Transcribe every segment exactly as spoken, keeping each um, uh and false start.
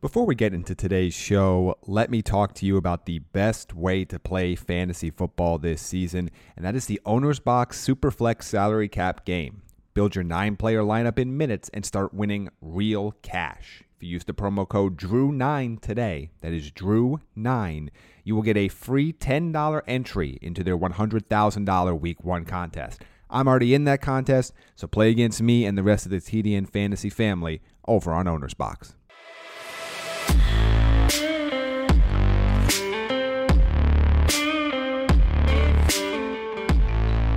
Before we get into today's show, let me talk to you about the best way to play fantasy football this season, and that is the Owner's Box Superflex Salary Cap game. Build your nine-player lineup in minutes and start winning real cash. If you use the promo code Drew nine today, that is Drew nine, you will get a free ten dollars entry into their one hundred thousand dollars Week one contest. I'm already in that contest, so play against me and the rest of the T D N Fantasy family over on Owner's Box.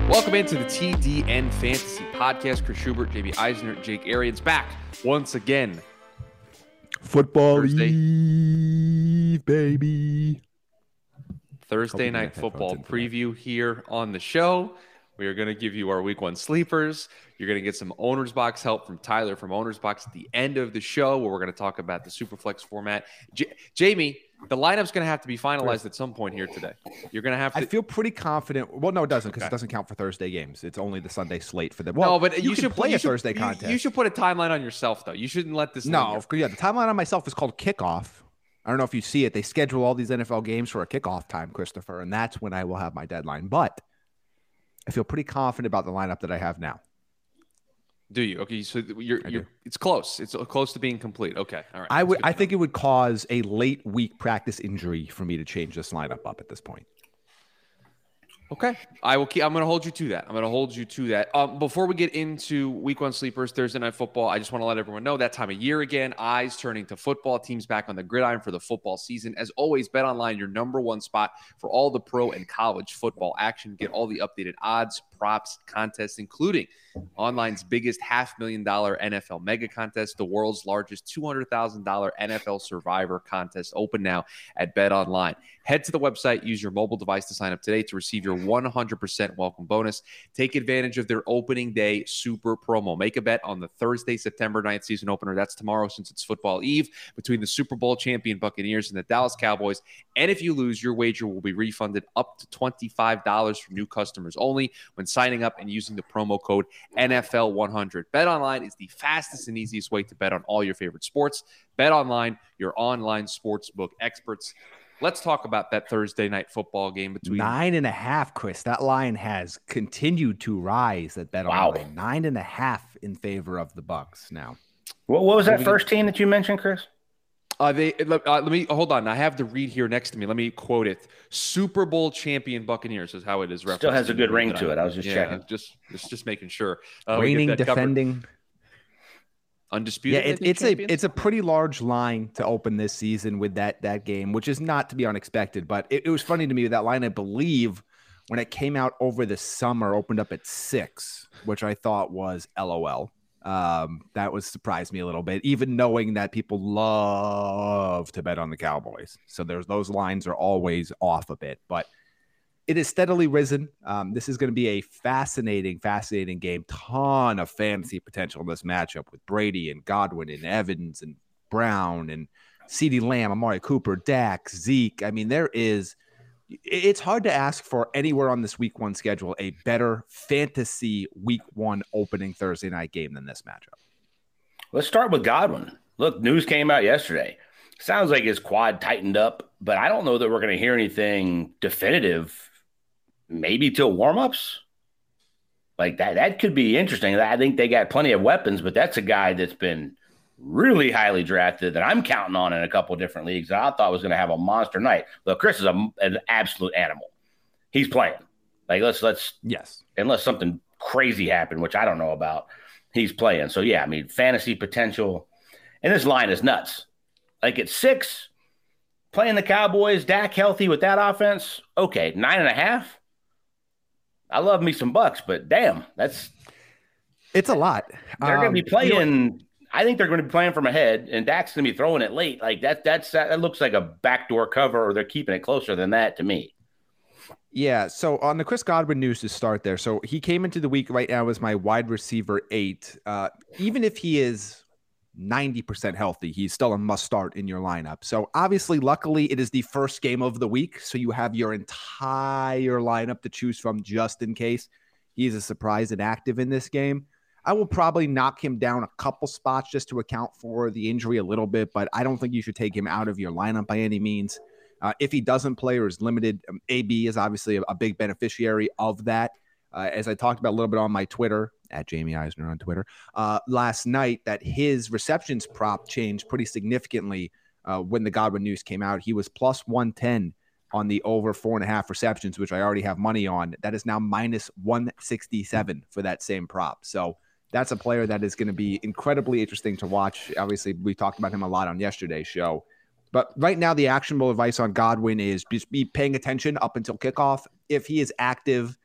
Welcome into the T D N Fantasy Podcast. Chris Schubert, Jamie Eisner, Jake Arians back once again. Football Thursday. Eve, baby. Thursday night football preview here on the show. We are going to give you our week one sleepers. You're going to get some Owner's Box help from Tyler from Owner's Box at the end of the show, where we're going to talk about the Superflex format. J- Jamie, the lineup's going to have to be finalized at some point here today. You're going to have to. I feel pretty confident. Well, no, it doesn't, because okay. It doesn't count for Thursday games. It's only the Sunday slate for them. Well, no, but you, you should play you a should, Thursday you, contest. You should put a timeline on yourself, though. You shouldn't let this. No, linger. Yeah, the timeline on myself is called kickoff. I don't know if you see it. They schedule all these N F L games for a kickoff time, Christopher, and that's when I will have my deadline. But I feel pretty confident about the lineup that I have now. Do you? Okay, so you're, you're it's close. It's close to being complete. Okay, all right. I would. I think it would cause a late week practice injury for me to change this lineup up at this point. Okay, I will keep. I'm going to hold you to that. I'm going to hold you to that. Um, before we get into week one sleepers, Thursday night football, I just want to let everyone know that time of year again, eyes turning to football, teams back on the gridiron for the football season. As always, BetOnline, your number one spot for all the pro and college football action. Get all the updated odds, props, contests, including online's biggest half million dollar N F L mega contest, the world's largest two hundred thousand dollars N F L survivor contest, open now at BetOnline. Head to the website, use your mobile device to sign up today to receive your one hundred percent welcome bonus. Take advantage of their opening day super promo. Make a bet on the Thursday, September ninth season opener. That's tomorrow, since it's football eve, between the Super Bowl champion Buccaneers and the Dallas Cowboys. And if you lose, your wager will be refunded up to twenty-five dollars for new customers only when signing up and using the promo code N F L one hundred. BetOnline is the fastest and easiest way to bet on all your favorite sports. BetOnline, your online sportsbook experts. Let's talk about that Thursday night football game between nine and a half, Chris. That line has continued to rise at BetOnline. Wow. Nine and a half in favor of the Bucs now. What, what was that first team that you mentioned, Chris? Uh, they uh, let me hold on. I have the read here next to me. Let me quote it. Super Bowl champion Buccaneers is how it is referenced. Still has a good ring to it. I was just yeah, checking. Just, just, just making sure. Uh, Reigning, defending. Covered. Undisputed. Yeah, it, it's champions? a it's a pretty large line to open this season with that that game, which is not to be unexpected. But it, it was funny to me, that line, I believe, when it came out over the summer, opened up at six, which I thought was LOL. Um, that was surprised me a little bit, even knowing that people love to bet on the Cowboys. So there's those lines are always off a bit, but it has steadily risen. Um, this is going to be a fascinating, fascinating game. Ton of fantasy potential in this matchup with Brady and Godwin and Evans and Brown and CeeDee Lamb, Amari Cooper, Dak, Zeke. I mean, there is it's hard to ask for anywhere on this week one schedule a better fantasy week one opening Thursday night game than this matchup. Let's start with Godwin. Look, news came out yesterday. Sounds like his quad tightened up, but I don't know that we're going to hear anything definitive maybe till warmups. Like that, that could be interesting. I think they got plenty of weapons, but that's a guy that's been really highly drafted that I'm counting on in a couple of different leagues that I thought was going to have a monster night. Look, Chris is a, an absolute animal. He's playing. Like let's let's yes, unless something crazy happened, which I don't know about. He's playing. So yeah, I mean, fantasy potential, and this line is nuts. Like at six, playing the Cowboys, Dak healthy with that offense. Okay, nine and a half. I love me some Bucks, but damn, that's it's a lot. They're um, going to be playing. You know, I think they're going to be playing from ahead, and Dak's going to be throwing it late. Like that, that's, that looks like a backdoor cover, or they're keeping it closer than that to me. Yeah. So on the Chris Godwin news to start there. So he came into the week right now as my wide receiver eight. Uh, even if he is ninety percent healthy, he's still a must start in your lineup. So obviously, luckily, it is the first game of the week. So you have your entire lineup to choose from just in case he's a surprise and active in this game. I will probably knock him down a couple spots just to account for the injury a little bit, but I don't think you should take him out of your lineup by any means. Uh, if he doesn't play or is limited, um, A B is obviously a, a big beneficiary of that. Uh, as I talked about a little bit on my Twitter, at Jamie Eisner on Twitter, uh, last night, that his receptions prop changed pretty significantly uh, when the Godwin news came out. He was plus one ten on the over four and a half receptions, which I already have money on. That is now minus one sixty-seven for that same prop. So that's a player that is going to be incredibly interesting to watch. Obviously, we talked about him a lot on yesterday's show. But right now, the actionable advice on Godwin is just be paying attention up until kickoff. If he is active,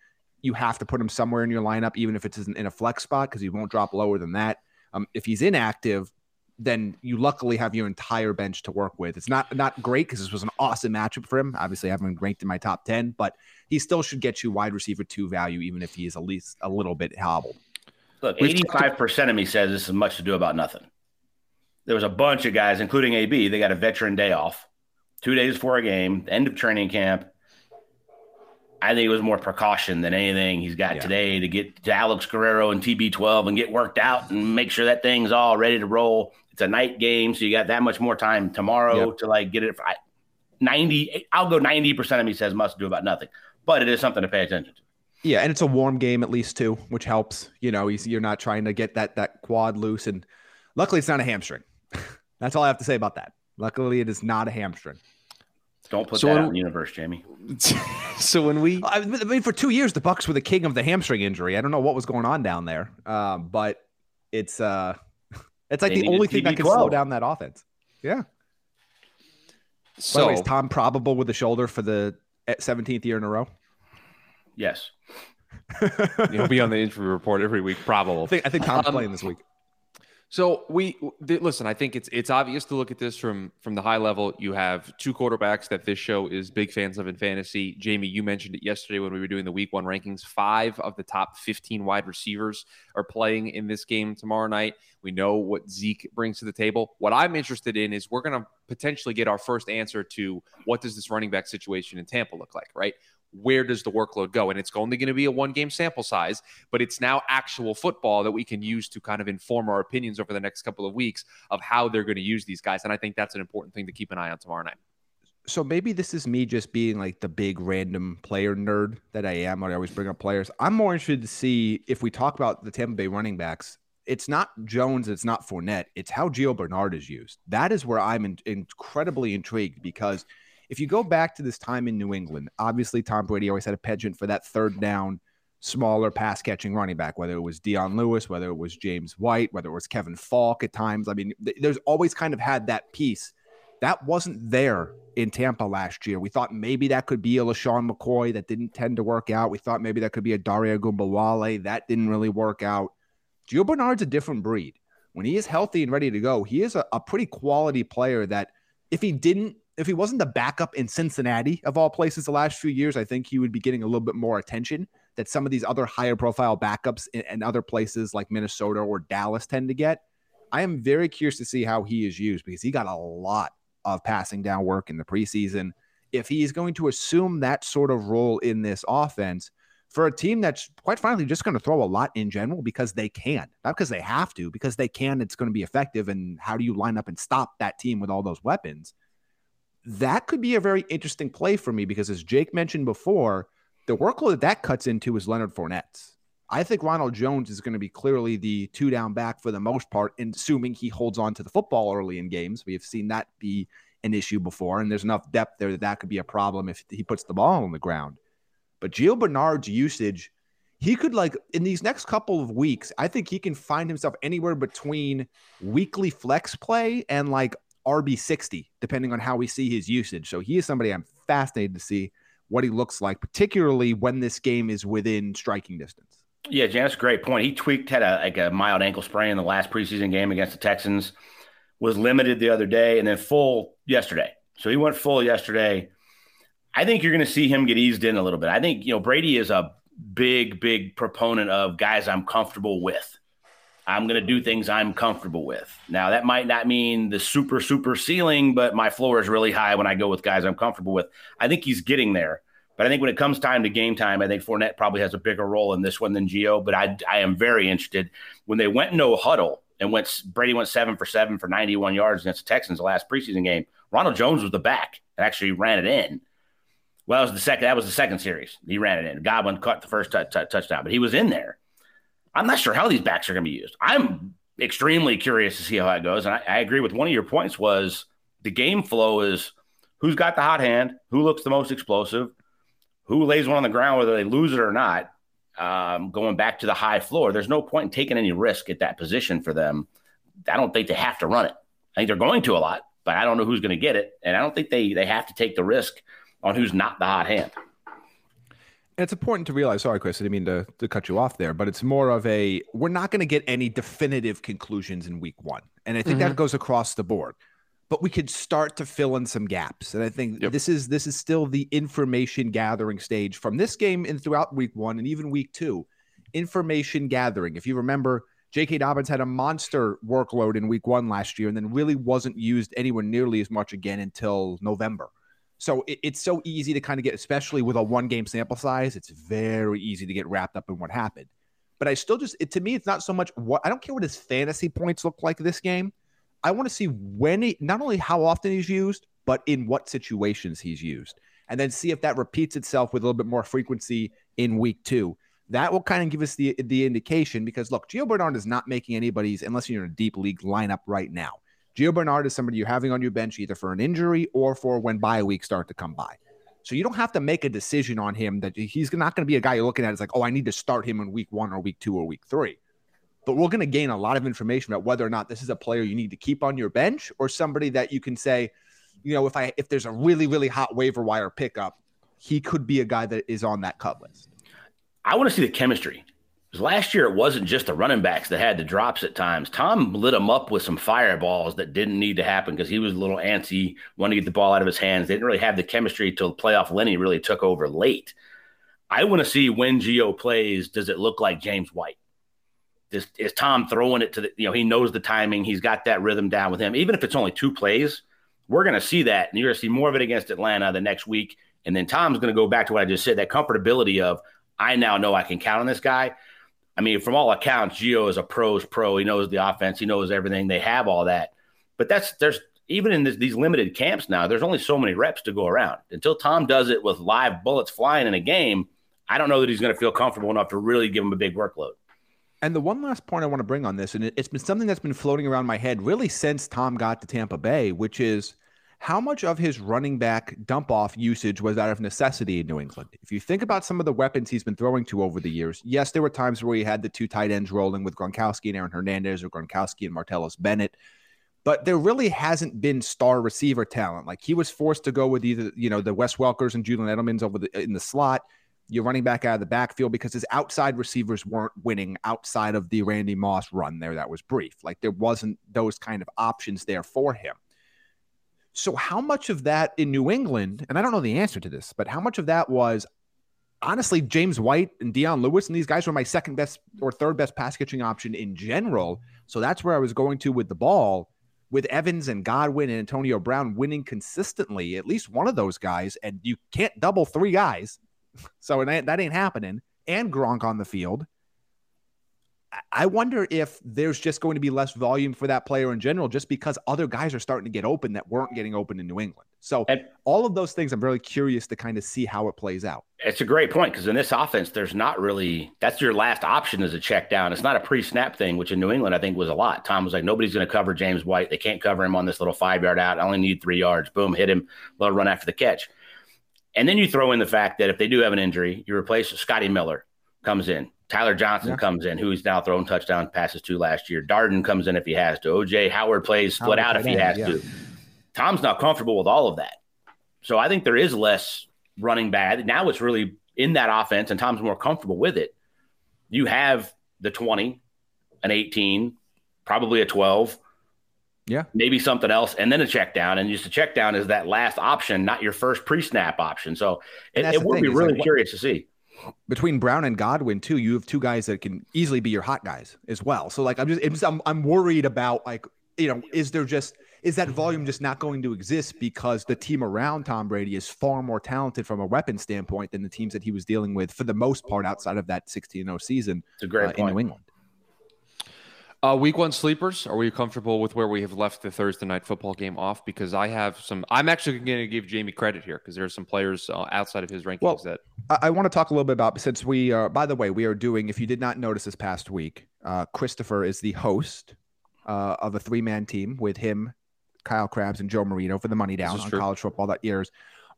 you have to put him somewhere in your lineup, even if it's in a flex spot, because he won't drop lower than that. Um, if he's inactive, then you luckily have your entire bench to work with. It's not not great because this was an awesome matchup for him. Obviously, I haven't been ranked in my top ten, but he still should get you wide receiver two value, even if he is at least a little bit hobbled. Look, eighty-five percent of me says this is much to do about nothing. There was a bunch of guys, including A B, they got a veteran day off, two days before a game, end of training camp. I think it was more precaution than anything he's got yeah. today to get to Alex Guerrero and T B twelve and get worked out and make sure that thing's all ready to roll. It's a night game, so you got that much more time tomorrow yep. to like get it. For, I, ninety, I'll go ninety percent of me says must do about nothing, but it is something to pay attention to. Yeah, and it's a warm game at least too, which helps. You know, you're not trying to get that that quad loose, and luckily it's not a hamstring. That's all I have to say about that. Luckily, it is not a hamstring. Don't put so that out in the universe, Jamie. So when we, I mean, for two years the Bucks were the king of the hamstring injury. I don't know what was going on down there, uh, but it's uh, it's like the only thing that can slow down that offense. Yeah. So, by the way, is Tom probable with the shoulder for the seventeenth year in a row? Yes. He'll be on the injury report every week, probably. I think, I think Tom's um, playing this week. So we th- listen, I think it's it's obvious to look at this from from the high level. You have two quarterbacks that this show is big fans of in fantasy. Jamie, you mentioned it yesterday when we were doing the week one rankings. Five of the top fifteen wide receivers are playing in this game tomorrow night. We know what Zeke brings to the table. What I'm interested in is we're going to potentially get our first answer to what does this running back situation in Tampa look like, right? Where does the workload go? And it's only going to be a one-game sample size, but it's now actual football that we can use to kind of inform our opinions over the next couple of weeks of how they're going to use these guys. And I think that's an important thing to keep an eye on tomorrow night. So maybe this is me just being like the big random player nerd that I am. I always bring up players. I'm more interested to see if we talk about the Tampa Bay running backs. It's not Jones. It's not Fournette. It's how Gio Bernard is used. That is where I'm in- incredibly intrigued, because if you go back to this time in New England, obviously Tom Brady always had a penchant for that third down, smaller pass-catching running back, whether it was Dion Lewis, whether it was James White, whether it was Kevin Falk at times. I mean, th- there's always kind of had that piece. That wasn't there in Tampa last year. We thought maybe that could be a LaShawn McCoy. That didn't tend to work out. We thought maybe that could be a Dario Gumbawale. That didn't really work out. Gio Bernard's a different breed. When he is healthy and ready to go, he is a, a pretty quality player that if he didn't, If he wasn't the backup in Cincinnati, of all places, the last few years, I think he would be getting a little bit more attention that some of these other higher profile backups in, in other places like Minnesota or Dallas tend to get. I am very curious to see how he is used, because he got a lot of passing down work in the preseason. if he is going to assume that sort of role in this offense for a team that's, quite frankly, just going to throw a lot in general because they can. Not because they have to, because they can, it's going to be effective. And how do you line up and stop that team with all those weapons? That could be a very interesting play for me because, as Jake mentioned before, the workload that that cuts into is Leonard Fournette. I think Ronald Jones is going to be clearly the two-down back for the most part, assuming he holds on to the football early in games. We have seen that be an issue before, and there's enough depth there that that could be a problem if he puts the ball on the ground. But Gio Bernard's usage, he could, like, in these next couple of weeks, I think he can find himself anywhere between weekly flex play and, like, R B sixty, depending on how we see his usage. So he is somebody I'm fascinated to see what he looks like, particularly when this game is within striking distance. Yeah, Jan, that's a great point. He tweaked, had a, like a mild ankle sprain in the last preseason game against the Texans, was limited the other day, and then full yesterday. So he went full yesterday. I think you're going to see him get eased in a little bit. I think, you know, Brady is a big, big proponent of guys I'm comfortable with. I'm going to do things I'm comfortable with. Now, that might not mean the super, super ceiling, but my floor is really high when I go with guys I'm comfortable with. I think he's getting there. But I think when it comes time to game time, I think Fournette probably has a bigger role in this one than Gio. But I, I am very interested. When they went no huddle and went Brady went seven for seven for ninety-one yards against the Texans the last preseason game, Ronald Jones was the back and actually ran it in. Well, that was the second. That was the second series. He ran it in. Godwin caught the first t- t- touchdown, but he was in there. I'm not sure how these backs are going to be used. I'm extremely curious to see how that goes. And I, I agree with one of your points was the game flow is who's got the hot hand, who looks the most explosive, who lays one on the ground, whether they lose it or not, um, going back to the high floor. There's no point in taking any risk at that position for them. I don't think they have to run it. I think they're going to a lot, but I don't know who's going to get it. And I don't think they they have to take the risk on who's not the hot hand. It's important to realize, sorry, Chris, I didn't mean to, to cut you off there, but it's more of a, we're not going to get any definitive conclusions in week one. And I think mm-hmm. that goes across the board, but we could start to fill in some gaps. And I think yep. this is, this is still the information gathering stage from this game and throughout week one and even week two, information gathering. If you remember, J K Dobbins had a monster workload in week one last year and then really wasn't used anywhere nearly as much again until November. So it, it's so easy to kind of get, especially with a one-game sample size, it's very easy to get wrapped up in what happened. But I still just, it, to me, it's not so much what, I don't care what his fantasy points look like this game. I want to see when he, not only how often he's used, but in what situations he's used. And then see if that repeats itself with a little bit more frequency in week two. That will kind of give us the, the indication because, look, Gio Bernard is not making anybody's, unless you're in a deep league lineup right now. Gio Bernard is somebody you're having on your bench either for an injury or for when bye weeks start to come by. So you don't have to make a decision on him that he's not going to be a guy you're looking at as like, oh, I need to start him in week one or week two or week three. But we're going to gain a lot of information about whether or not this is a player you need to keep on your bench or somebody that you can say, you know, if I if there's a really, really hot waiver wire pickup, he could be a guy that is on that cut list. I want to see the chemistry. Because last year, it wasn't just the running backs that had the drops at times. Tom lit them up with some fireballs that didn't need to happen because he was a little antsy, wanted to get the ball out of his hands. They didn't really have the chemistry until playoff Lenny really took over late. I want to see when Gio plays, does it look like James White? Does, is Tom throwing it to the – you know, he knows the timing. He's got that rhythm down with him. Even if it's only two plays, we're going to see that, and you're going to see more of it against Atlanta the next week. And then Tom's going to go back to what I just said, that comfortability of I now know I can count on this guy. I mean, from all accounts, Gio is a pro's pro. He knows the offense. He knows everything. They have all that. But that's there's even in this, these limited camps now, there's only so many reps to go around. Until Tom does it with live bullets flying in a game, I don't know that he's going to feel comfortable enough to really give him a big workload. And the one last point I want to bring on this, and it's been something that's been floating around my head really since Tom got to Tampa Bay, which is how much of his running back dump-off usage was out of necessity in New England? If you think about some of the weapons he's been throwing to over the years, yes, there were times where he had the two tight ends rolling with Gronkowski and Aaron Hernandez or Gronkowski and Martellus Bennett, but there really hasn't been star receiver talent. Like he was forced to go with either, you know, the Wes Welkers and Julian Edelmans over the, in the slot, you're running back out of the backfield because his outside receivers weren't winning outside of the Randy Moss run there that was brief. Like there wasn't those kind of options there for him. So how much of that in New England, and I don't know the answer to this, but how much of that was, honestly, James White and Deion Lewis, and these guys were my second best or third best pass catching option in general. So that's where I was going to with the ball. with Evans and Godwin and Antonio Brown winning consistently, at least one of those guys, and you can't double three guys. So that ain't happening. And Gronk on the field. I wonder if there's just going to be less volume for that player in general, just because other guys are starting to get open that weren't getting open in New England. So and all of those things, I'm really curious to kind of see how it plays out. It's a great point, because in this offense, there's not really – that's your last option is a check down. It's not a pre-snap thing, which in New England I think was a lot. Tom was like, nobody's going to cover James White. They can't cover him on this little five-yard out. I only need three yards. Boom, hit him. Little run after the catch. And then you throw in the fact that if they do have an injury, you replace Scotty Miller comes in. Tyler Johnson yeah. comes in, who he's now thrown touchdown passes to last year. Darden comes in if he has to. O J Howard plays split Howard out if he has yeah. to. Tom's not comfortable with all of that. So I think there is less running back. Now it's really in that offense, and Tom's more comfortable with it. You have the twenty, an eighteen, probably a twelve, yeah, maybe something else, and then a check down. And just a check down is that last option, not your first pre-snap option. So it, it would be really like, curious to see. Between Brown and Godwin too, you have two guys that can easily be your hot guys as well. So like, I'm just, it's, I'm, I'm worried about like, you know, is there just, is that volume just not going to exist because the team around Tom Brady is far more talented from a weapon standpoint than the teams that he was dealing with for the most part outside of that sixteen and oh season it's a great uh, point. in New England. Uh, week one sleepers, are we comfortable with where we have left the Thursday night football game off? Because I have some – I'm actually going to give Jamie credit here because there are some players uh, outside of his rankings well, that – I, I want to talk a little bit about – since we uh, – by the way, we are doing – if you did not notice this past week, uh, Christopher is the host uh, of a three-man team with him, Kyle Krabs, and Joe Marino for the Money Down on true. college football that years.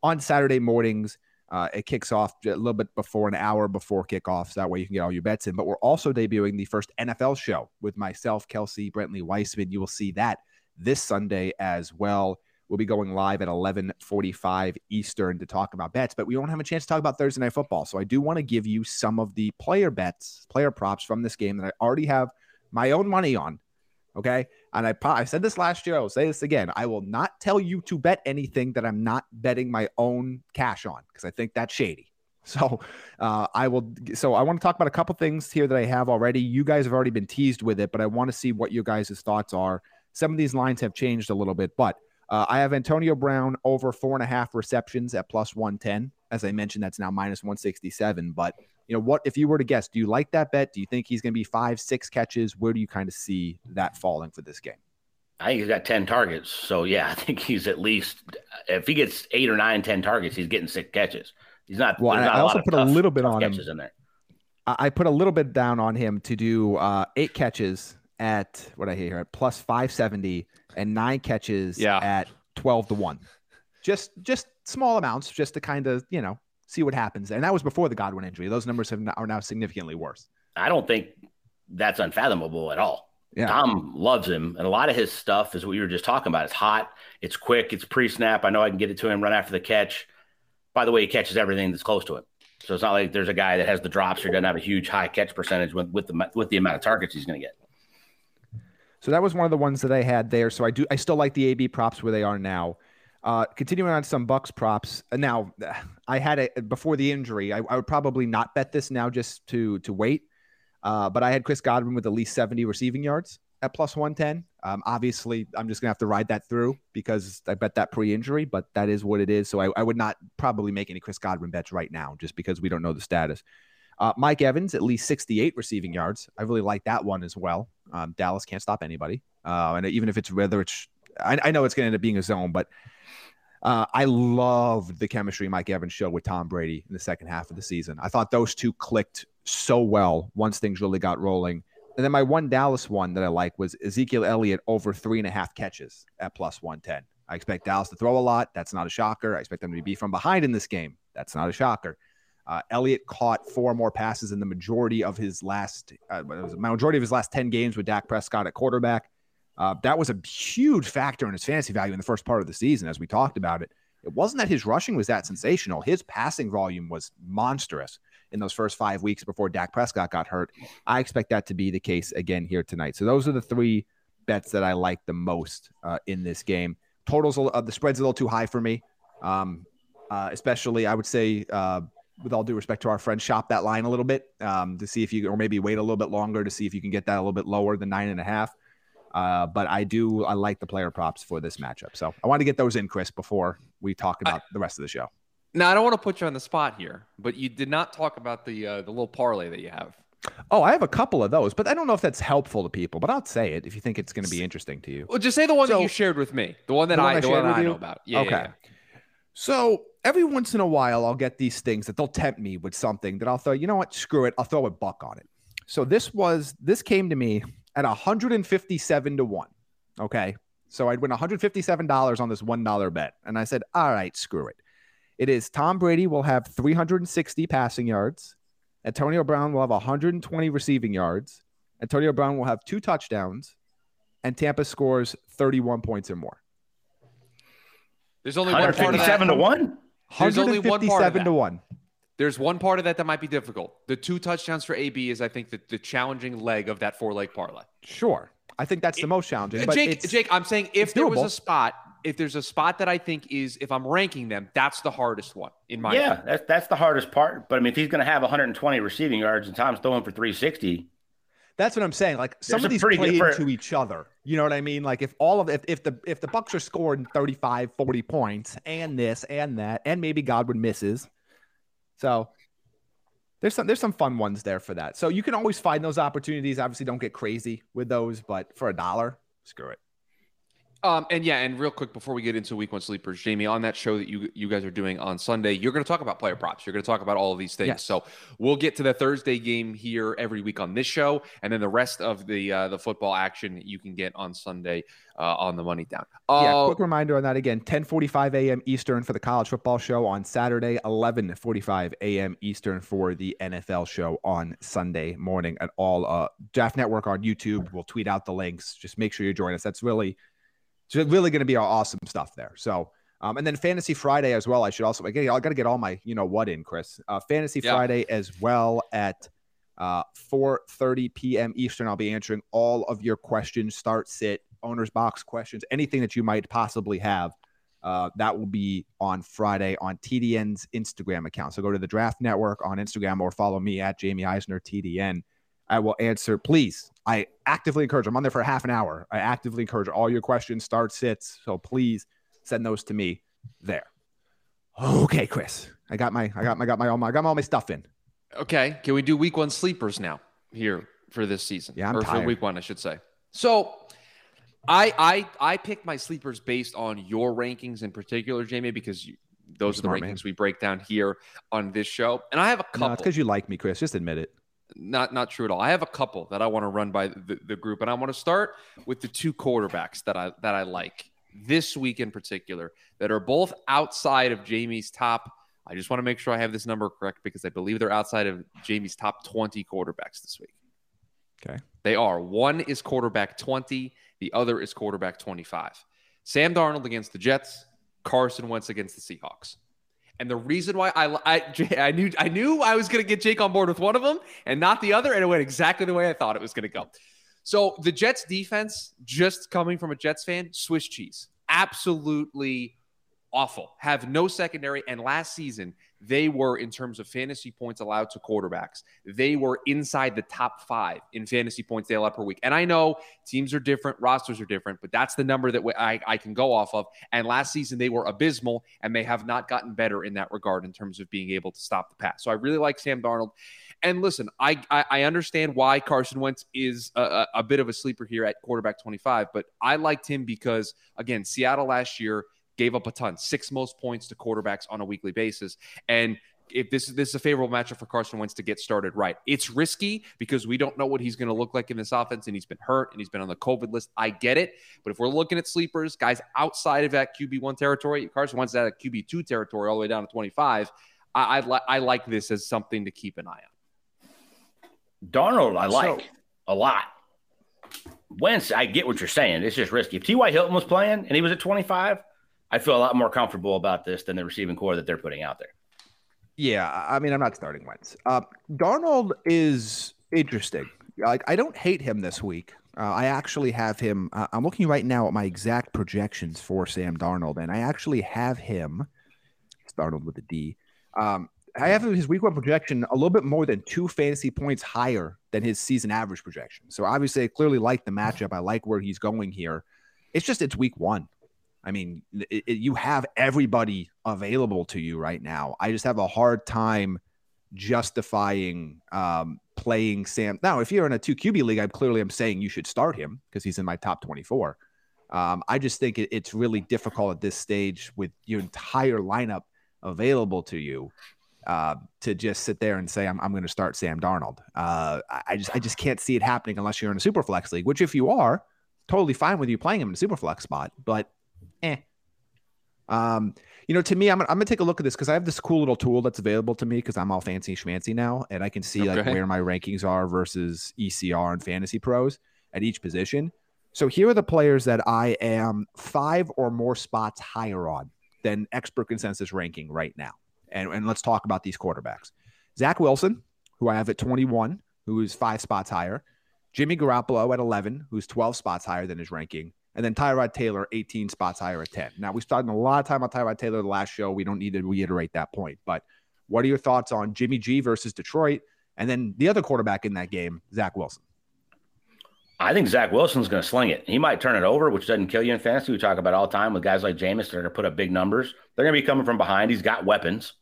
On Saturday mornings, uh, it kicks off a little bit before an hour before kickoff, so that way you can get all your bets in. But we're also debuting the first N F L show with myself, Kelsey, Brentley Weissman. You will see that this Sunday as well. We'll be going live at eleven forty-five Eastern to talk about bets, but we won't have a chance to talk about Thursday Night Football. So I do want to give you some of the player bets, player props from this game that I already have my own money on. Okay. And I, I said this last year. I'll say this again. I will not tell you to bet anything that I'm not betting my own cash on, because I think that's shady. So uh, I will. So I want to talk about a couple things here that I have already. You guys have already been teased with it, but I want to see what your guys' thoughts are. Some of these lines have changed a little bit, but uh, I have Antonio Brown over four and a half receptions at plus one ten. As I mentioned, that's now minus one sixty-seven. But you know what? If you were to guess, do you like that bet? Do you think he's going to be five, six catches? Where do you kind of see that falling for this game? I think he's got ten targets. So, yeah, I think he's at least – if he gets eight or nine, ten targets, he's getting six catches. He's not – Well, not I also a put tough, a little bit on him. In there. I put a little bit down on him to do uh, eight catches at – what I hear here, at plus five seventy and nine catches yeah. at twelve to one. Just, just small amounts just to kind of, you know – see what happens. And that was before the Godwin injury. Those numbers have not, are now significantly worse. I don't think that's unfathomable at all. Yeah. Tom loves him. And a lot of his stuff is what you were just talking about. It's hot. It's quick. It's pre-snap. I know I can get it to him right after the catch. By the way, he catches everything that's close to him. So it's not like there's a guy that has the drops or doesn't have a huge high catch percentage with, with the with the amount of targets he's going to get. So that was one of the ones that I had there. So I do. I still like the A B props where they are now. Uh, continuing on some Bucks props. Now, I had it before the injury. I, I would probably not bet this now just to to wait. Uh, but I had Chris Godwin with at least seventy receiving yards at plus one ten. Um, obviously, I'm just going to have to ride that through because I bet that pre-injury, but that is what it is. So I, I would not probably make any Chris Godwin bets right now just because we don't know the status. Uh, Mike Evans, at least sixty-eight receiving yards. I really like that one as well. Um, Dallas can't stop anybody. Uh, and even if it's whether it's I, I know it's going to end up being a zone, but Uh, I loved the chemistry Mike Evans showed with Tom Brady in the second half of the season. I thought those two clicked so well once things really got rolling. And then my one Dallas one that I like was Ezekiel Elliott over three and a half catches at plus one ten. I expect Dallas to throw a lot. That's not a shocker. I expect them to be from behind in this game. That's not a shocker. Uh, Elliott caught four more passes in the majority of his last uh, it was majority of his last ten games with Dak Prescott at quarterback. Uh, that was a huge factor in his fantasy value in the first part of the season, as we talked about it. It wasn't that his rushing was that sensational. His passing volume was monstrous in those first five weeks before Dak Prescott got hurt. I expect that to be the case again here tonight. So those are the three bets that I like the most uh, in this game. Totals of uh, the spread's a little too high for me, um, uh, especially I would say uh, with all due respect to our friend, shop that line a little bit um, to see if you – or maybe wait a little bit longer to see if you can get that a little bit lower than nine and a half. Uh, but I do I like the player props for this matchup. So I want to get those in, Chris, before we talk about I, the rest of the show. Now, I don't want to put you on the spot here, but you did not talk about the uh, the little parlay that you have. Oh, I have a couple of those, but I don't know if that's helpful to people, but I'll say it if you think it's going to be interesting to you. Well, just say the one so, that you shared with me, the one that the one I, I, the one I know about. Yeah, okay. Yeah, yeah. So every once in a while, I'll get these things that they'll tempt me with something that I'll throw, you know what, screw it. I'll throw a buck on it. So this was, this came to me at one fifty-seven to one. Okay. So I'd win one hundred fifty-seven dollars on this one dollar bet. And I said, all right, screw it. It is Tom Brady will have three hundred sixty passing yards. Antonio Brown will have one hundred twenty receiving yards. Antonio Brown will have two touchdowns. And Tampa scores thirty-one points or more. There's only one part of that. one fifty-seven to one? There's only one part of that. one fifty-seven to one. There's one part of that that might be difficult. The two touchdowns for A B is, I think, the, the challenging leg of that four-leg parlay. Sure. I think that's it, the most challenging. But Jake, Jake, I'm saying if there was a spot, if there's a spot that I think is, if I'm ranking them, that's the hardest one in my yeah, opinion. Yeah, that's, that's the hardest part. But, I mean, if he's going to have one hundred twenty receiving yards and Tom's throwing for three sixty. That's what I'm saying. Like, some of these play into each other. You know what I mean? Like, if all of if, if the if the Bucs are scoring thirty-five, forty points and this and that, and maybe Godwin misses. So there's some there's some fun ones there for that. So you can always find those opportunities. Obviously, don't get crazy with those, but for a dollar, screw it. Um, and yeah, and real quick before we get into week one sleepers, Jamie, on that show that you you guys are doing on Sunday, you're going to talk about player props. You're going to talk about all of these things. Yes. So we'll get to the Thursday game here every week on this show, and then the rest of the uh, the football action you can get on Sunday uh, on the Money Down. Uh, yeah, quick reminder on that again: ten forty-five a.m. Eastern for the college football show on Saturday, eleven forty-five a.m. Eastern for the N F L show on Sunday morning. At all uh, Draft Network on YouTube, we'll tweet out the links. Just make sure you join us. That's really It's really going to be our awesome stuff there. So, um, and then Fantasy Friday as well. I should also, again, I got to get all my, you know what in, Chris. Uh, Fantasy yeah. Friday as well at uh, four thirty p.m. Eastern. I'll be answering all of your questions, start, sit, owner's box questions, anything that you might possibly have. Uh, that will be on Friday on T D N's Instagram account. So go to the Draft Network on Instagram or follow me at Jamie Eisner T D N. I will answer, please. I actively encourage, I'm on there for half an hour. I actively encourage all your questions, start sits. So please send those to me there. Okay, Chris, I got my, I got my, got my, all my, I got all my stuff in. Okay. Can we do week one sleepers now here for this season? Yeah, I'm or tired. For week one, I should say. So I, I, I picked my sleepers based on your rankings in particular, Jamie, because you, those You're are the smart, rankings man. We break down here on this show. And I have a couple. No, it's because you like me, Chris. Just admit it. Not not true at all. I have a couple that I want to run by the, the group, and I want to start with the two quarterbacks that I that I like this week in particular that are both outside of Jamie's top. I just want to make sure I have this number correct because I believe they're outside of Jamie's top twenty quarterbacks this week. Okay. They are. One is quarterback twenty. The other is quarterback twenty-five. Sam Darnold against the Jets. Carson Wentz against the Seahawks. And the reason why I, I, I knew I knew I was going to get Jake on board with one of them and not the other, and it went exactly the way I thought it was going to go. So the Jets defense, just coming from a Jets fan, Swiss cheese. Absolutely awful. Have no secondary, and last season, they were, in terms of fantasy points allowed to quarterbacks, they were inside the top five in fantasy points they allowed per week. And I know teams are different, rosters are different, but that's the number that I, I can go off of. And last season, they were abysmal, and they have not gotten better in that regard in terms of being able to stop the pass. So I really like Sam Darnold. And listen, I, I, I understand why Carson Wentz is a, a bit of a sleeper here at quarterback twenty-five, but I liked him because, again, Seattle last year gave up a ton, six most points to quarterbacks on a weekly basis. And if this, this is a favorable matchup for Carson Wentz to get started right. It's risky because we don't know what he's going to look like in this offense, and he's been hurt, and he's been on the COVID list. I get it. But if we're looking at sleepers, guys outside of that Q B one territory, Carson Wentz is at a Q B two territory all the way down to twenty-five, I, I, li- I like this as something to keep an eye on. Darnold, I like so, a lot. Wentz, I get what you're saying. It's just risky. If T Y Hilton was playing and he was at twenty-five, I feel a lot more comfortable about this than the receiving core that they're putting out there. Yeah, I mean, I'm not starting Wentz. Uh, Darnold is interesting. Like, I don't hate him this week. Uh, I actually have him. Uh, I'm looking right now at my exact projections for Sam Darnold, and I actually have him. It's Darnold with a D. Um, I have his week one projection a little bit more than two fantasy points higher than his season average projection. So obviously I clearly like the matchup. I like where he's going here. It's just, it's week one. I mean, it, it, you have everybody available to you right now. I just have a hard time justifying um, playing Sam. Now, if you're in a two Q B league, I'm clearly I'm saying you should start him because he's in my top twenty-four. Um, I just think it, it's really difficult at this stage with your entire lineup available to you uh, to just sit there and say, I'm, I'm going to start Sam Darnold. Uh, I just, I just can't see it happening unless you're in a Superflex league, which if you are, totally fine with you playing him in a Superflex spot, but eh. Um, you know, to me, I'm, I'm going to take a look at this because I have this cool little tool that's available to me because I'm all fancy schmancy now, and I can see okay. like where my rankings are versus E C R and Fantasy Pros at each position. So here are the players that I am five or more spots higher on than expert consensus ranking right now. And, and let's talk about these quarterbacks. Zach Wilson, who I have at twenty-one, who is five spots higher. Jimmy Garoppolo at eleven, who's twelve spots higher than his ranking. And then Tyrod Taylor, eighteen spots higher at ten. Now, we started a lot of time on Tyrod Taylor the last show. We don't need to reiterate that point. But what are your thoughts on Jimmy G versus Detroit? And then the other quarterback in that game, Zach Wilson. I think Zach Wilson's going to sling it. He might turn it over, which doesn't kill you in fantasy. We talk about all the time with guys like Jameis. They're going to put up big numbers. They're going to be coming from behind. He's got weapons.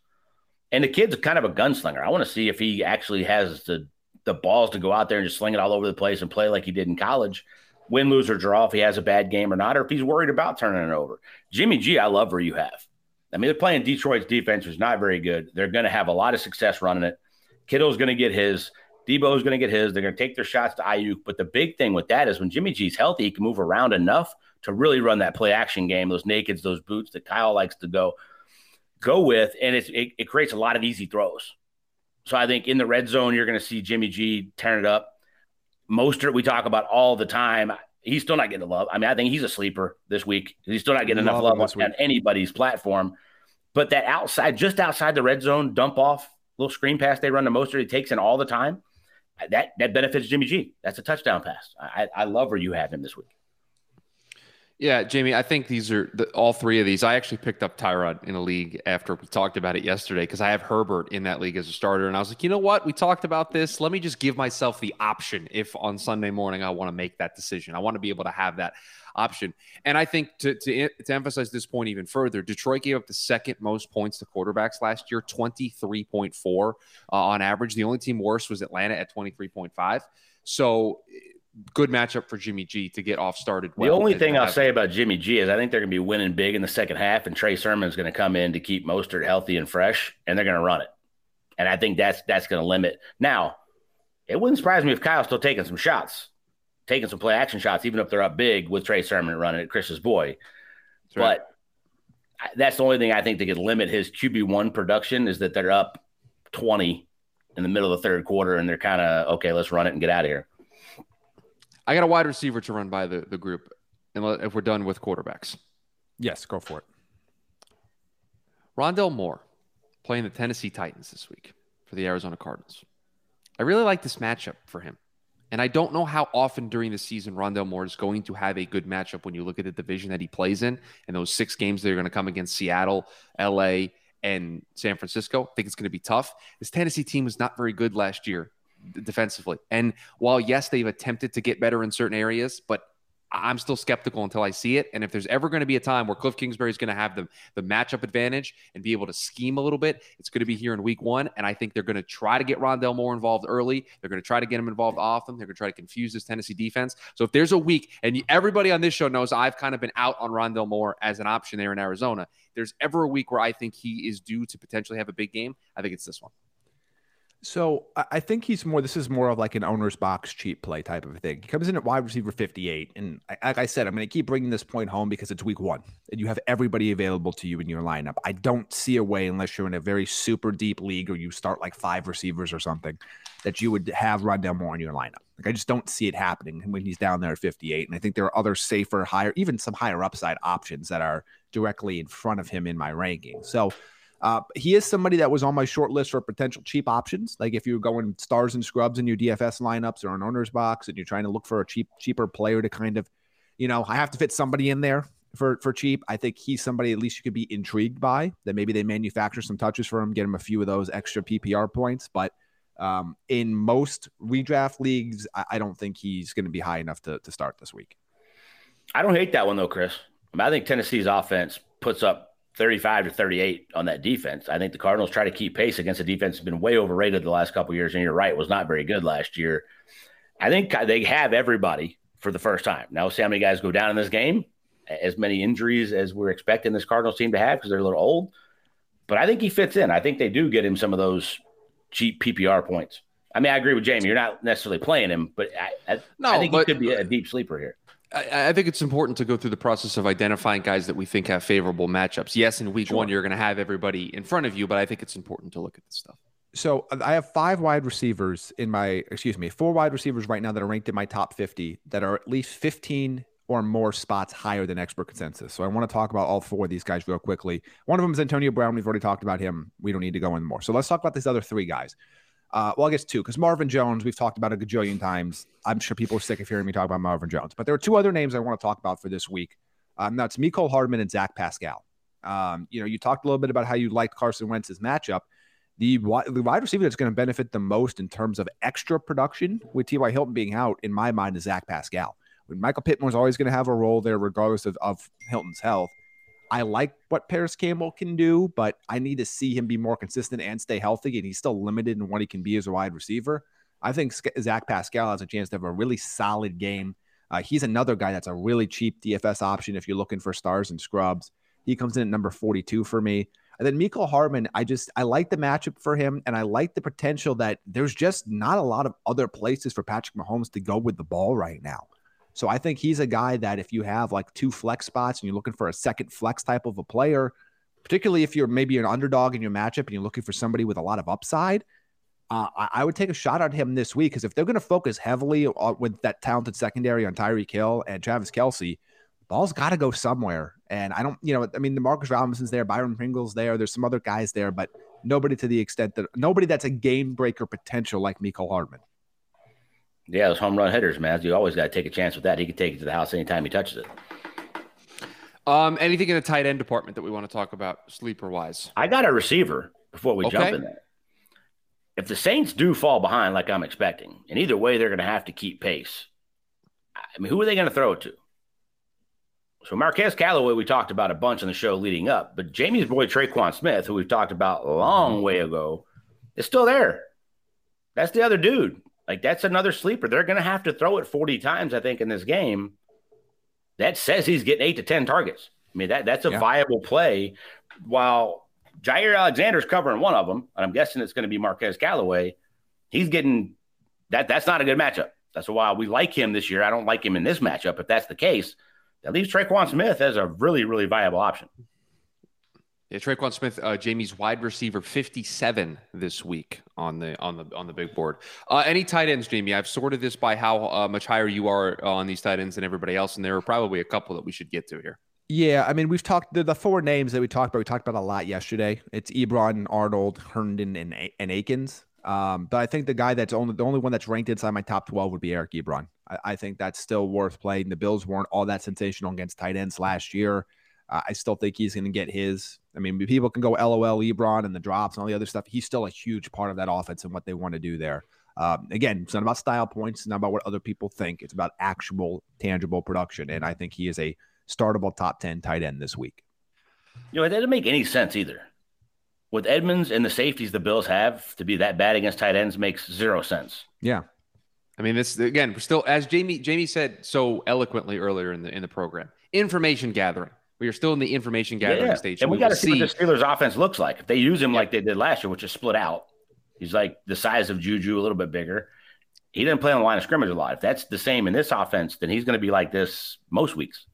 And the kid's kind of a gunslinger. I want to see if he actually has the the balls to go out there and just sling it all over the place and play like he did in college. Win, lose, or draw, if he has a bad game or not, or if he's worried about turning it over. Jimmy G, I love where you have. I mean, they're playing Detroit's defense, which is not very good. They're going to have a lot of success running it. Kittle's going to get his. Debo's going to get his. They're going to take their shots to Ayuk. But the big thing with that is when Jimmy G's healthy, he can move around enough to really run that play-action game, those nakeds, those boots that Kyle likes to go go with, and it's, it, it creates a lot of easy throws. So I think in the red zone, you're going to see Jimmy G turn it up. Mostert, we talk about all the time. He's still not getting the love. I mean, I think he's a sleeper this week. He's still not getting love enough love on anybody's platform. But that outside, just outside the red zone, dump off, little screen pass they run to Mostert, he takes in all the time. That that benefits Jimmy G. That's a touchdown pass. I, I love where you have him this week. Yeah, Jamie, I think these are the, all three of these. I actually picked up Tyrod in a league after we talked about it yesterday because I have Herbert in that league as a starter. And I was like, you know what? We talked about this. Let me just give myself the option if on Sunday morning I want to make that decision. I want to be able to have that option. And I think to, to, to emphasize this point even further, Detroit gave up the second most points to quarterbacks last year, twenty-three point four uh, on average. The only team worse was Atlanta at twenty-three point five. So good matchup for Jimmy G to get off started. Well, the only thing I'll say about Jimmy G is I think they're going to be winning big in the second half, and Trey Sermon's going to come in to keep Mostert healthy and fresh, and they're going to run it. And I think that's that's going to limit. Now, it wouldn't surprise me if Kyle's still taking some shots, taking some play-action shots, even if they're up big with Trey Sermon running it, Chris's boy. That's right. But that's the only thing I think that could limit his Q B one production is that they're up twenty in the middle of the third quarter, and they're kind of, okay, let's run it and get out of here. I got a wide receiver to run by the, the group, and let, if we're done with quarterbacks. Yes, go for it. Rondale Moore playing the Tennessee Titans this week for the Arizona Cardinals. I really like this matchup for him, and I don't know how often during the season Rondale Moore is going to have a good matchup when you look at the division that he plays in and those six games that are going to come against Seattle, L A, and San Francisco. I think it's going to be tough. This Tennessee team was not very good last year defensively. And while, yes, they've attempted to get better in certain areas, but I'm still skeptical until I see it. And if there's ever going to be a time where Cliff Kingsbury is going to have the, the matchup advantage and be able to scheme a little bit, it's going to be here in week one. And I think they're going to try to get Rondale Moore involved early. They're going to try to get him involved often. They're going to try to confuse this Tennessee defense. So if there's a week, and everybody on this show knows I've kind of been out on Rondale Moore as an option there in Arizona, if there's ever a week where I think he is due to potentially have a big game, I think it's this one. So I think he's more, this is more of like an owner's box cheap play type of thing. He comes in at wide receiver fifty-eight. And like I said, I'm going to keep bringing this point home because it's week one and you have everybody available to you in your lineup. I don't see a way, unless you're in a very super deep league or you start like five receivers or something, that you would have Rondale Moore in your lineup. Like, I just don't see it happening when he's down there at fifty-eight. And I think there are other safer, higher, even some higher upside options that are directly in front of him in my ranking. So Uh, he is somebody that was on my short list for potential cheap options. Like if you're going stars and scrubs in your D F S lineups or an owner's box and you're trying to look for a cheap, cheaper player to kind of, you know, I have to fit somebody in there. for for cheap. I think he's somebody at least you could be intrigued by, that maybe they manufacture some touches for him, get him a few of those extra P P R points. But um, in most redraft leagues, I, I don't think he's going to be high enough to, to start this week. I don't hate that one, though, Chris. I mean, I think Tennessee's offense puts up thirty-five to thirty-eight on that defense. I think the Cardinals try to keep pace against a defense that's been way overrated the last couple of years, and you're right, it was not very good last year. I think they have everybody for the first time. Now, see how many guys go down in this game, as many injuries as we're expecting this Cardinals team to have because they're a little old. But I think he fits in. I think they do get him some of those cheap P P R points. I mean, I agree with Jamie. You're not necessarily playing him, but I, I, no, I think but, he could be a deep sleeper here. I, I think it's important to go through the process of identifying guys that we think have favorable matchups. Yes, in week sure. one, you're going to have everybody in front of you, but I think it's important to look at this stuff. So I have five wide receivers in my, excuse me, four wide receivers right now that are ranked in my top fifty that are at least fifteen or more spots higher than expert consensus. So I want to talk about all four of these guys real quickly. One of them is Antonio Brown. We've already talked about him. We don't need to go in more. So let's talk about these other three guys. Uh, well, I guess two, because Marvin Jones, we've talked about a gajillion times. I'm sure people are sick of hearing me talk about Marvin Jones. But there are two other names I want to talk about for this week. Um, that's Mecole Hardman and Zach Pascal. Um, you know, you talked a little bit about how you liked Carson Wentz's matchup. The wide receiver that's going to benefit the most in terms of extra production with T Y Hilton being out, in my mind, is Zach Pascal. When Michael Pittman was always going to have a role there regardless of, of Hilton's health. I like what Paris Campbell can do, but I need to see him be more consistent and stay healthy, and he's still limited in what he can be as a wide receiver. I think Zach Pascal has a chance to have a really solid game. Uh, he's another guy that's a really cheap D F S option if you're looking for stars and scrubs. He comes in at number forty-two for me. And then Mecole Hardman, I just, I like the matchup for him. And I like the potential that there's just not a lot of other places for Patrick Mahomes to go with the ball right now. So I think he's a guy that if you have like two flex spots and you're looking for a second flex type of a player, particularly if you're maybe an underdog in your matchup and you're looking for somebody with a lot of upside, uh, I, I would take a shot on him this week. Because if they're going to focus heavily on, with that talented secondary on Tyreek Hill and Travis Kelce, ball's got to go somewhere. And I don't, you know, I mean, the Marcus Robinson's there, Byron Pringle's there, there's some other guys there, but nobody to the extent that nobody that's a game breaker potential like Mecole Hardman. Yeah, those home run hitters, man. You always got to take a chance with that. He can take it to the house anytime he touches it. Um, anything in the tight end department that we want to talk about sleeper wise? I got a receiver before we okay. jump in there. If the Saints do fall behind, like I'm expecting, and either way, they're going to have to keep pace. I mean, who are they going to throw it to? So Marquez Callaway, we talked about a bunch on the show leading up, but Jamie's boy, Tre'Quan Smith, who we've talked about a long way ago, is still there. That's the other dude. Like, that's another sleeper. They're going to have to throw it forty times, I think, in this game. That says he's getting eight to ten targets. I mean, that that's a yeah. viable play. While Jair Alexander's covering one of them, and I'm guessing it's going to be Marquez Callaway, he's getting that. That's not a good matchup. That's why we like him this year. I don't like him in this matchup, if that's the case. That leaves Tre'Quan Smith as a really, really viable option. Yeah, Tre'Quan Smith, uh, Jamie's wide receiver fifty-seven this week on the on the on the big board. Uh, any tight ends, Jamie? I've sorted this by how uh, much higher you are on these tight ends than everybody else, and there are probably a couple that we should get to here. Yeah, I mean, we've talked the, the four names that we talked about. We talked about a lot yesterday. It's Ebron, Arnold, Herndon, and and Akins. Um, but I think the guy that's only the only one that's ranked inside my top twelve would be Eric Ebron. I, I think that's still worth playing. The Bills weren't all that sensational against tight ends last year. Uh, I still think he's going to get his. I mean, people can go LOL Ebron and the drops and all the other stuff. He's still a huge part of that offense and what they want to do there. Um, again, it's not about style points. It's not about what other people think. It's about actual, tangible production. And I think he is a startable top ten tight end this week. You know, it doesn't make any sense either. With Edmonds and the safeties the Bills have, to be that bad against tight ends makes zero sense. Yeah. I mean, this again, we're still, as Jamie Jamie said so eloquently earlier in the in the program, information gathering. We are still in the information gathering yeah, yeah. stage. And we, we got to see what the Steelers' offense looks like. If they use him yeah. like they did last year, which is split out, he's like the size of Juju, a little bit bigger. He didn't play on the line of scrimmage a lot. If that's the same in this offense, then he's going to be like this most weeks.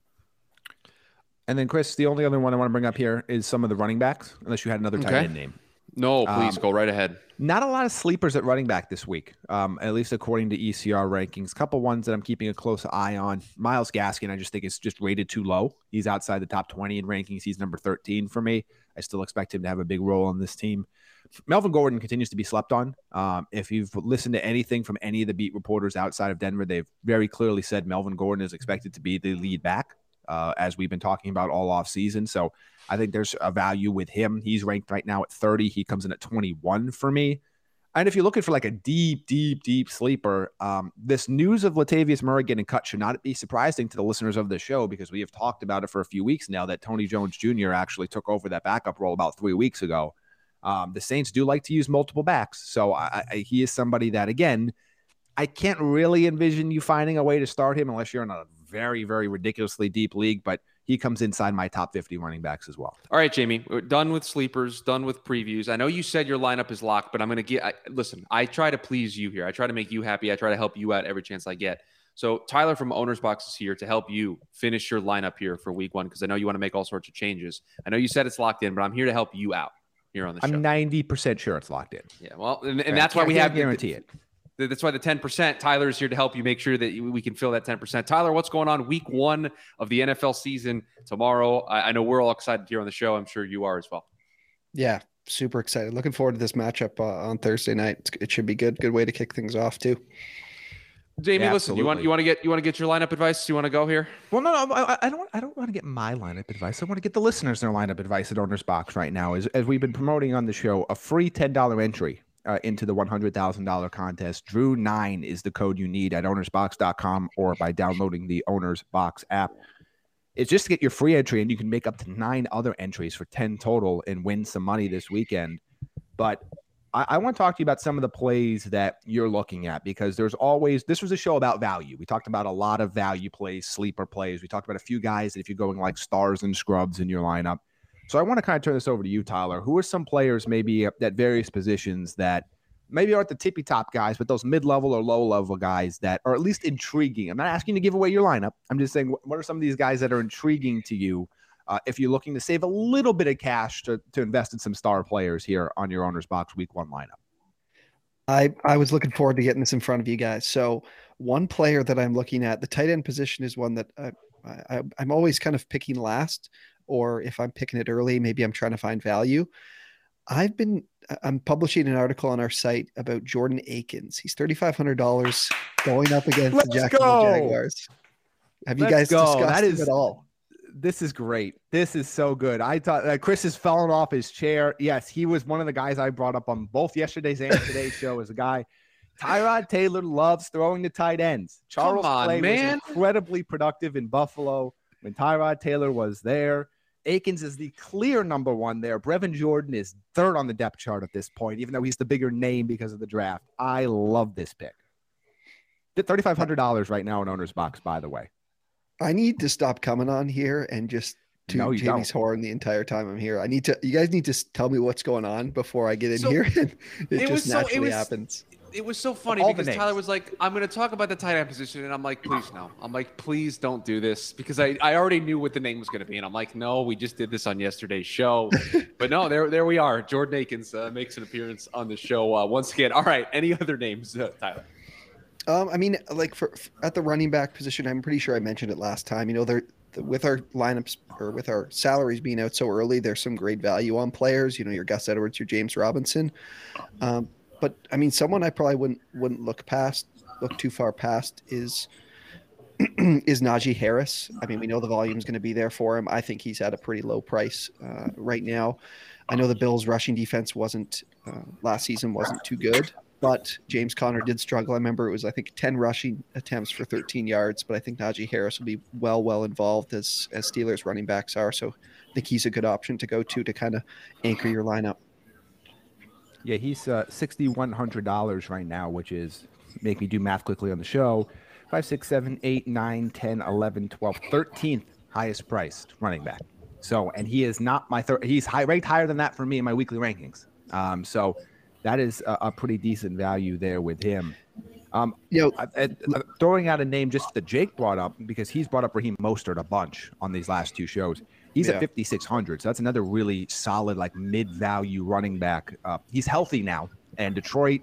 And then, Chris, the only other one I want to bring up here is some of the running backs, unless you had another tight okay. end name. No, please um, go right ahead. Not a lot of sleepers at running back this week, um, at least according to E C R rankings. A couple ones that I'm keeping a close eye on. Myles Gaskin, I just think is just rated too low. He's outside the top twenty in rankings. He's number thirteen for me. I still expect him to have a big role on this team. Melvin Gordon continues to be slept on. Um, if you've listened to anything from any of the beat reporters outside of Denver, they've very clearly said Melvin Gordon is expected to be the lead back. uh, as we've been talking about all offseason. So I think there's a value with him. He's ranked right now at thirty. He comes in at twenty-one for me. And if you're looking for like a deep, deep, deep sleeper, um, this news of Latavius Murray getting cut should not be surprising to the listeners of the show, because we have talked about it for a few weeks now that Tony Jones Junior actually took over that backup role about three weeks ago. Um, the Saints do like to use multiple backs. So I, I, he is somebody that, again, I can't really envision you finding a way to start him unless you're in a very, very ridiculously deep league. But he comes inside my top fifty running backs as well. All right, Jamie, we're done with sleepers, done with previews. I know you said your lineup is locked, but I'm going to get, I, listen, I try to please you here. I try to make you happy. I try to help you out every chance I get. So Tyler from Owner's Box is here to help you finish your lineup here for week one, because I know you want to make all sorts of changes. I know you said it's locked in, but I'm here to help you out here on the show. I'm ninety percent sure it's locked in. Yeah, well, and, and that's why we have guarantee it. That's why the ten percent, Tyler is here to help you make sure that we can fill that ten percent. Tyler, what's going on week one of the N F L season tomorrow? I, I know we're all excited here on the show. I'm sure you are as well. Yeah, super excited. Looking forward to this matchup uh, on Thursday night. It should be good. Good way to kick things off too. Jamie, yeah, listen, you want you want to get you want to get your lineup advice? Do you want to go here? Well, no, no, I, I don't. I don't want to get my lineup advice. I want to get the listeners their lineup advice at Owner's Box right now. As as we've been promoting on the show, a free ten dollars entry Uh, into the one hundred thousand dollars contest. Drew nine is the code you need at owners box dot com or by downloading the Owner's Box app. It's just to get your free entry, and you can make up to nine other entries for ten total and win some money this weekend. But I, I want to talk to you about some of the plays that you're looking at, because there's always, this was a show about value. We talked about a lot of value plays, sleeper plays. We talked about a few guys that if you're going like stars and scrubs in your lineup. So I want to kind of turn this over to you, Tyler. Who are some players maybe at various positions that maybe aren't the tippy-top guys, but those mid-level or low-level guys that are at least intriguing? I'm not asking you to give away your lineup. I'm just saying, what are some of these guys that are intriguing to you uh, if you're looking to save a little bit of cash to, to invest in some star players here on your Owner's Box Week one lineup? I, I was looking forward to getting this in front of you guys. So one player that I'm looking at, the tight end position, is one that I, I, I'm always kind of picking last, or if I'm picking it early, maybe I'm trying to find value. I've been, I'm publishing an article on our site about Jordan Akins. He's thirty-five hundred dollars going up against Let's the Jacksonville go. Jaguars. Have Let's you guys go. discussed that is, him at all? This is great. This is so good. I thought uh, Chris has fallen off his chair. Yes, he was one of the guys I brought up on both yesterday's and today's show as a guy. Tyrod Taylor loves throwing the tight ends. Charles Come on, Clay man. was incredibly productive in Buffalo when Tyrod Taylor was there. Akins is the clear number one there. Brevin Jordan is third on the depth chart at this point, even though he's the bigger name because of the draft. I love this pick. thirty-five hundred dollars right now in Owner's Box, by the way. I need to stop coming on here and just toot no, Jamie's don't. horn the entire time I'm here. I need to. You guys need to tell me what's going on before I get in so, here. it, it just was naturally so, it was, happens. It was so funny All because Tyler was like, I'm going to talk about the tight end position. And I'm like, please no. I'm like, please don't do this, because I, I already knew what the name was going to be. And I'm like, no, we just did this on yesterday's show. But no, there there we are. Jordan Akins uh, makes an appearance on the show uh, once again. All right. Any other names, uh, Tyler? Um, I mean, like for, for at the running back position, I'm pretty sure I mentioned it last time. You know, there the, with our lineups or with our salaries being out so early, there's some great value on players. You know, your Gus Edwards, your James Robinson. Um But I mean, someone I probably wouldn't wouldn't look past, look too far past is is Najee Harris. I mean, we know the volume is going to be there for him. I think he's at a pretty low price uh, right now. I know the Bills' rushing defense wasn't uh, last season wasn't too good, but James Conner did struggle. I remember it was I think ten rushing attempts for thirteen yards, but I think Najee Harris will be well well involved as as Steelers running backs are. So I think he's a good option to go to to kind of anchor your lineup. Yeah, he's uh, sixty-one hundred dollars right now, which is, make me do math quickly on the show, five, six, seven, eight, nine, ten, eleven, twelve, thirteenth highest priced running back. So, and he is not my third, he's high, ranked higher than that for me in my weekly rankings. Um, so that is a, a pretty decent value there with him. Um, you know, I, I, I, throwing out a name just that Jake brought up, because he's brought up Raheem Mostert a bunch on these last two shows. He's yeah. at fifty-six hundred, so that's another really solid, like mid-value running back. Uh, he's healthy now, and Detroit,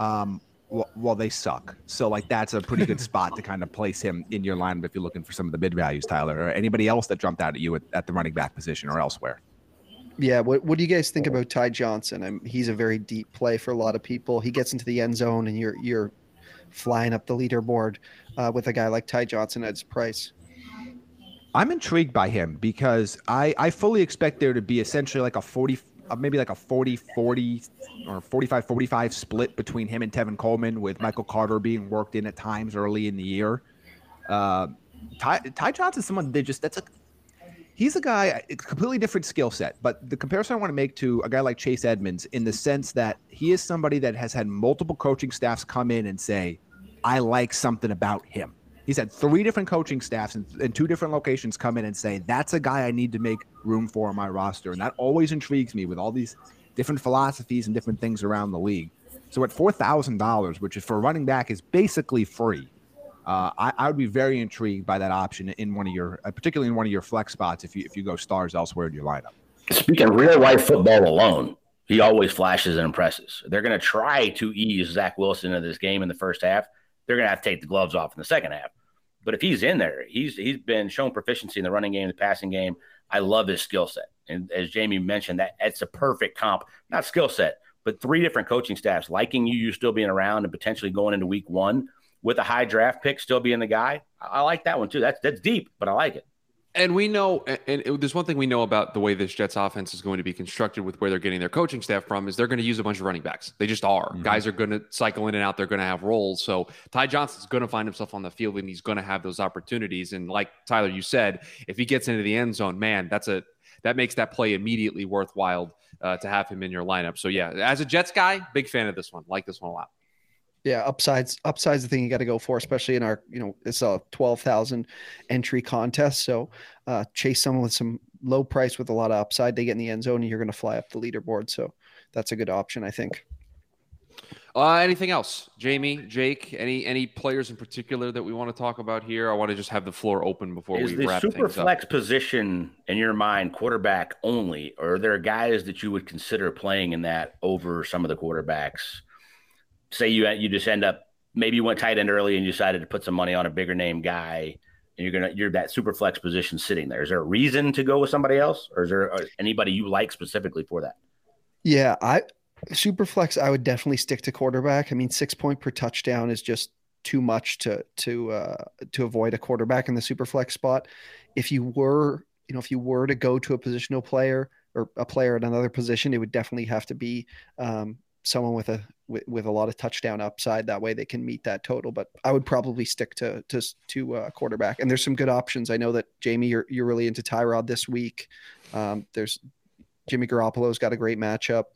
um, well, well, they suck. So, like, that's a pretty good spot to kind of place him in your lineup if you're looking for some of the mid-values, Tyler, or anybody else that jumped out at you at, at the running back position or elsewhere. Yeah, what what do you guys think about Ty Johnson? I mean, he's a very deep play for a lot of people. He gets into the end zone, and you're you're flying up the leaderboard uh, with a guy like Ty Johnson at his price. I'm intrigued by him because I, I fully expect there to be essentially like a forty, maybe like a forty forty or forty-five forty-five split between him and Tevin Coleman, with Michael Carter being worked in at times early in the year. Uh, Ty, Ty Johnson is someone that just, that's a, he's a guy, it's completely different skill set, but the comparison I want to make to a guy like Chase Edmonds, in the sense that he is somebody that has had multiple coaching staffs come in and say, I like something about him. He's had three different coaching staffs and, and two different locations come in and say, that's a guy I need to make room for on my roster. And that always intrigues me with all these different philosophies and different things around the league. So at four thousand dollars, which is for a running back is basically free, Uh, I, I would be very intrigued by that option in one of your, uh, particularly in one of your flex spots, if you if you go stars elsewhere in your lineup. Speaking of real life football alone, he always flashes and impresses. They're going to try to ease Zach Wilson into this game in the first half. They're going to have to take the gloves off in the second half. But if he's in there, he's he's been shown proficiency in the running game, the passing game. I love his skill set, and as Jamie mentioned, that it's a perfect comp, not skill set, but three different coaching staffs liking you, you still being around, and potentially going into week one with a high draft pick, still being the guy. I like that one too. That's that's deep, but I like it. And we know, and it, there's one thing we know about the way this Jets offense is going to be constructed with where they're getting their coaching staff from, is they're going to use a bunch of running backs. They just are. Mm-hmm. Guys are going to cycle in and out. They're going to have roles. So Ty Johnson's going to find himself on the field, and he's going to have those opportunities. And like Tyler, you said, if he gets into the end zone, man, that's a that makes that play immediately worthwhile uh, to have him in your lineup. So yeah, as a Jets guy, big fan of this one. Like this one a lot. Yeah, upsides. Upside's the thing you got to go for, especially in our, you know, it's a twelve thousand entry contest. So uh, chase someone with some low price with a lot of upside. They get in the end zone, and you're going to fly up the leaderboard. So that's a good option, I think. Uh, anything else, Jamie, Jake? Any any players in particular that we want to talk about here? I want to just have the floor open before Is we wrap things up. Is the Superflex position in your mind quarterback only, or are there guys that you would consider playing in that over some of the quarterbacks? Say you you just end up, maybe you went tight end early and you decided to put some money on a bigger name guy, and you're gonna you're that super flex position sitting there. Is there a reason to go with somebody else, or is there anybody you like specifically for that? Yeah, I super flex. I would definitely stick to quarterback. I mean, six point per touchdown is just too much to to uh, to avoid a quarterback in the super flex spot. If you were you know if you were to go to a positional player or a player at another position, it would definitely have to be um, someone with a With, with a lot of touchdown upside. That way they can meet that total, but I would probably stick to, to, to uh quarterback. And there's some good options. I know that Jamie, you're, you're really into Tyrod this week. Um, there's Jimmy Garoppolo's got a great matchup.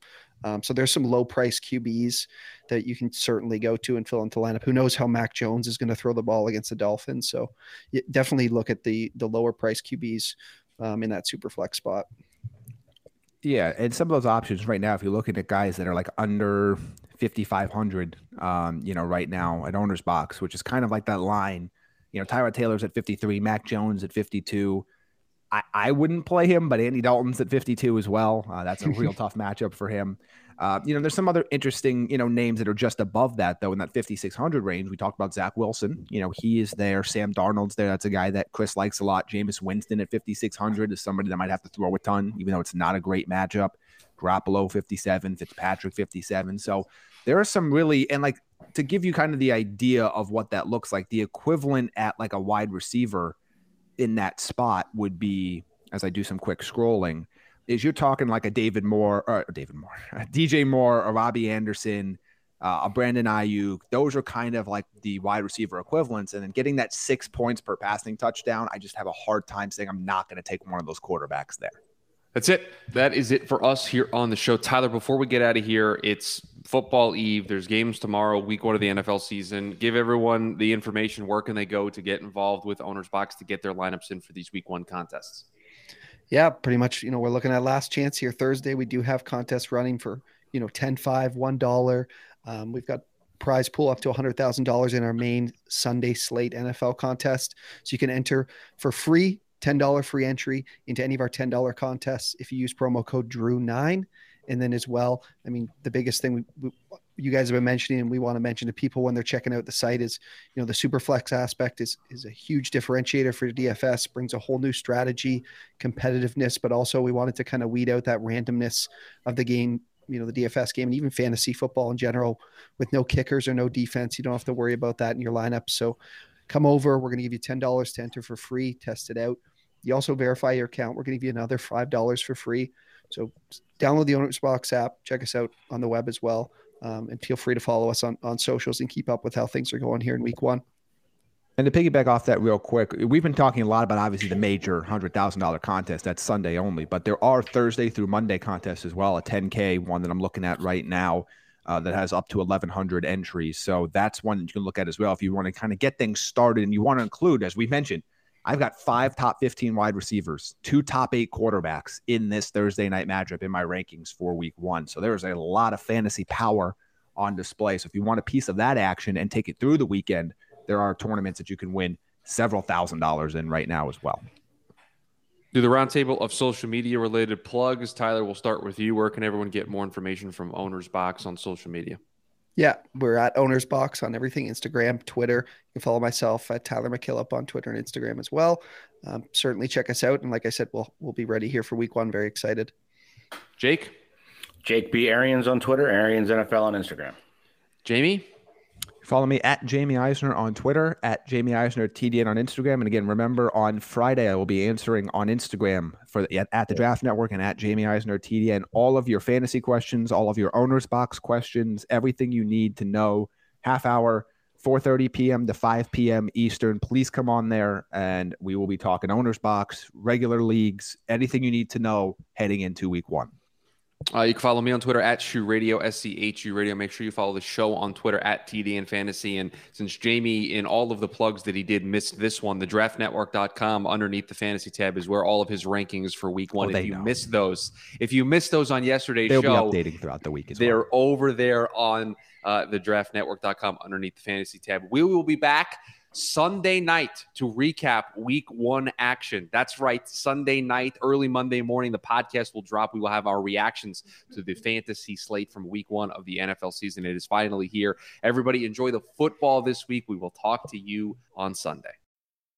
Um, so there's some low price Q Bs that you can certainly go to and fill into lineup. Who knows how Mac Jones is going to throw the ball against the Dolphins. So definitely look at the, the lower price Q Bs um, in that super flex spot. Yeah. And some of those options right now, if you're looking at guys that are like under fifty-five hundred, um, you know, right now at Owner's Box, which is kind of like that line, you know, Tyrod Taylor's at fifty-three, Mac Jones at fifty-two. I, I wouldn't play him, but Andy Dalton's at fifty-two as well. Uh, that's a real tough matchup for him. Uh, you know, there's some other interesting, you know, names that are just above that, though, in that fifty-six hundred range. We talked about Zach Wilson. You know, he is there. Sam Darnold's there. That's a guy that Chris likes a lot. Jameis Winston at fifty-six hundred is somebody that might have to throw a ton, even though it's not a great matchup. Garoppolo, fifty-seven. Fitzpatrick, fifty-seven. So there are some really, and like to give you kind of the idea of what that looks like, the equivalent at like a wide receiver in that spot would be, as I do some quick scrolling, is you're talking like a David Moore, or David Moore, a D J Moore, a Robbie Anderson, uh, a Brandon Ayuk. Those are kind of like the wide receiver equivalents. And then getting that six points per passing touchdown, I just have a hard time saying I'm not going to take one of those quarterbacks there. That's it. That is it for us here on the show. Tyler, before we get out of here, it's football eve. There's games tomorrow, week one of the N F L season. Give everyone the information. Where can they go to get involved with Owner's Box to get their lineups in for these week one contests? Yeah, pretty much. You know, we're looking at last chance here Thursday. We do have contests running for, you know, ten, five, one dollar. Um, we've got prize pool up to one hundred thousand dollars in our main Sunday slate N F L contest. So you can enter for free. ten dollars free entry into any of our ten dollars contests if you use promo code Drew nine. And then as well, I mean, the biggest thing we, we, you guys have been mentioning, and we want to mention to people when they're checking out the site, is, you know, the Superflex aspect is is a huge differentiator for D F S, brings a whole new strategy, competitiveness, but also we wanted to kind of weed out that randomness of the game, you know, the D F S game, and even fantasy football in general. With no kickers or no defense, you don't have to worry about that in your lineup. So come over. We're going to give you ten dollars to enter for free, test it out. You also verify your account. We're going to give you another five dollars for free. So download the Owner's Box app. Check us out on the web as well. Um, and feel free to follow us on, on socials and keep up with how things are going here in week one. And to piggyback off that real quick, we've been talking a lot about obviously the major one hundred thousand dollars contest. That's Sunday only, but there are Thursday through Monday contests as well, a ten K one that I'm looking at right now uh, that has up to eleven hundred entries. So that's one that you can look at as well if you want to kind of get things started and you want to include, as we mentioned, I've got five top fifteen wide receivers, two top eight quarterbacks in this Thursday night matchup in my rankings for week one. So there's a lot of fantasy power on display. So if you want a piece of that action and take it through the weekend, there are tournaments that you can win several thousand dollars in right now as well. Do the roundtable of social media related plugs. Tyler, we'll start with you. Where can everyone get more information from Owner's Box on social media? Yeah, we're at Owner's Box on everything, Instagram, Twitter. You can follow myself at Tyler McKillop on Twitter and Instagram as well. Um, certainly check us out. And like I said, we'll we'll be ready here for week one. Very excited. Jake? Jake B. Arians on Twitter, Arians N F L on Instagram. Jamie? Follow me at Jamie Eisner on Twitter, at Jamie Eisner T D N on Instagram. And again, remember on Friday, I will be answering on Instagram for the, at the Draft Network and at Jamie Eisner T D N all of your fantasy questions, all of your Owner's Box questions, everything you need to know. Half hour, four thirty p.m. to five p.m. Eastern. Please come on there and we will be talking Owner's Box, regular leagues, anything you need to know heading into week one. Uh, you can follow me on Twitter at Shoe Radio, S C H U Radio. Make sure you follow the show on Twitter at T D N Fantasy. And since Jamie, in all of the plugs that he did, missed this one, the draft network dot com underneath the fantasy tab is where all of his rankings for week one. Oh, if you know. missed those, if you missed those on yesterday's They'll show, be updating throughout the week as they're well. over there on uh, the draft network dot com underneath the fantasy tab. We will be back Sunday night to recap week one action. That's right. Sunday night, early Monday morning, the podcast will drop. We will have our reactions to the fantasy slate from week one of the N F L season. It is finally here. Everybody enjoy the football this week. We will talk to you on Sunday.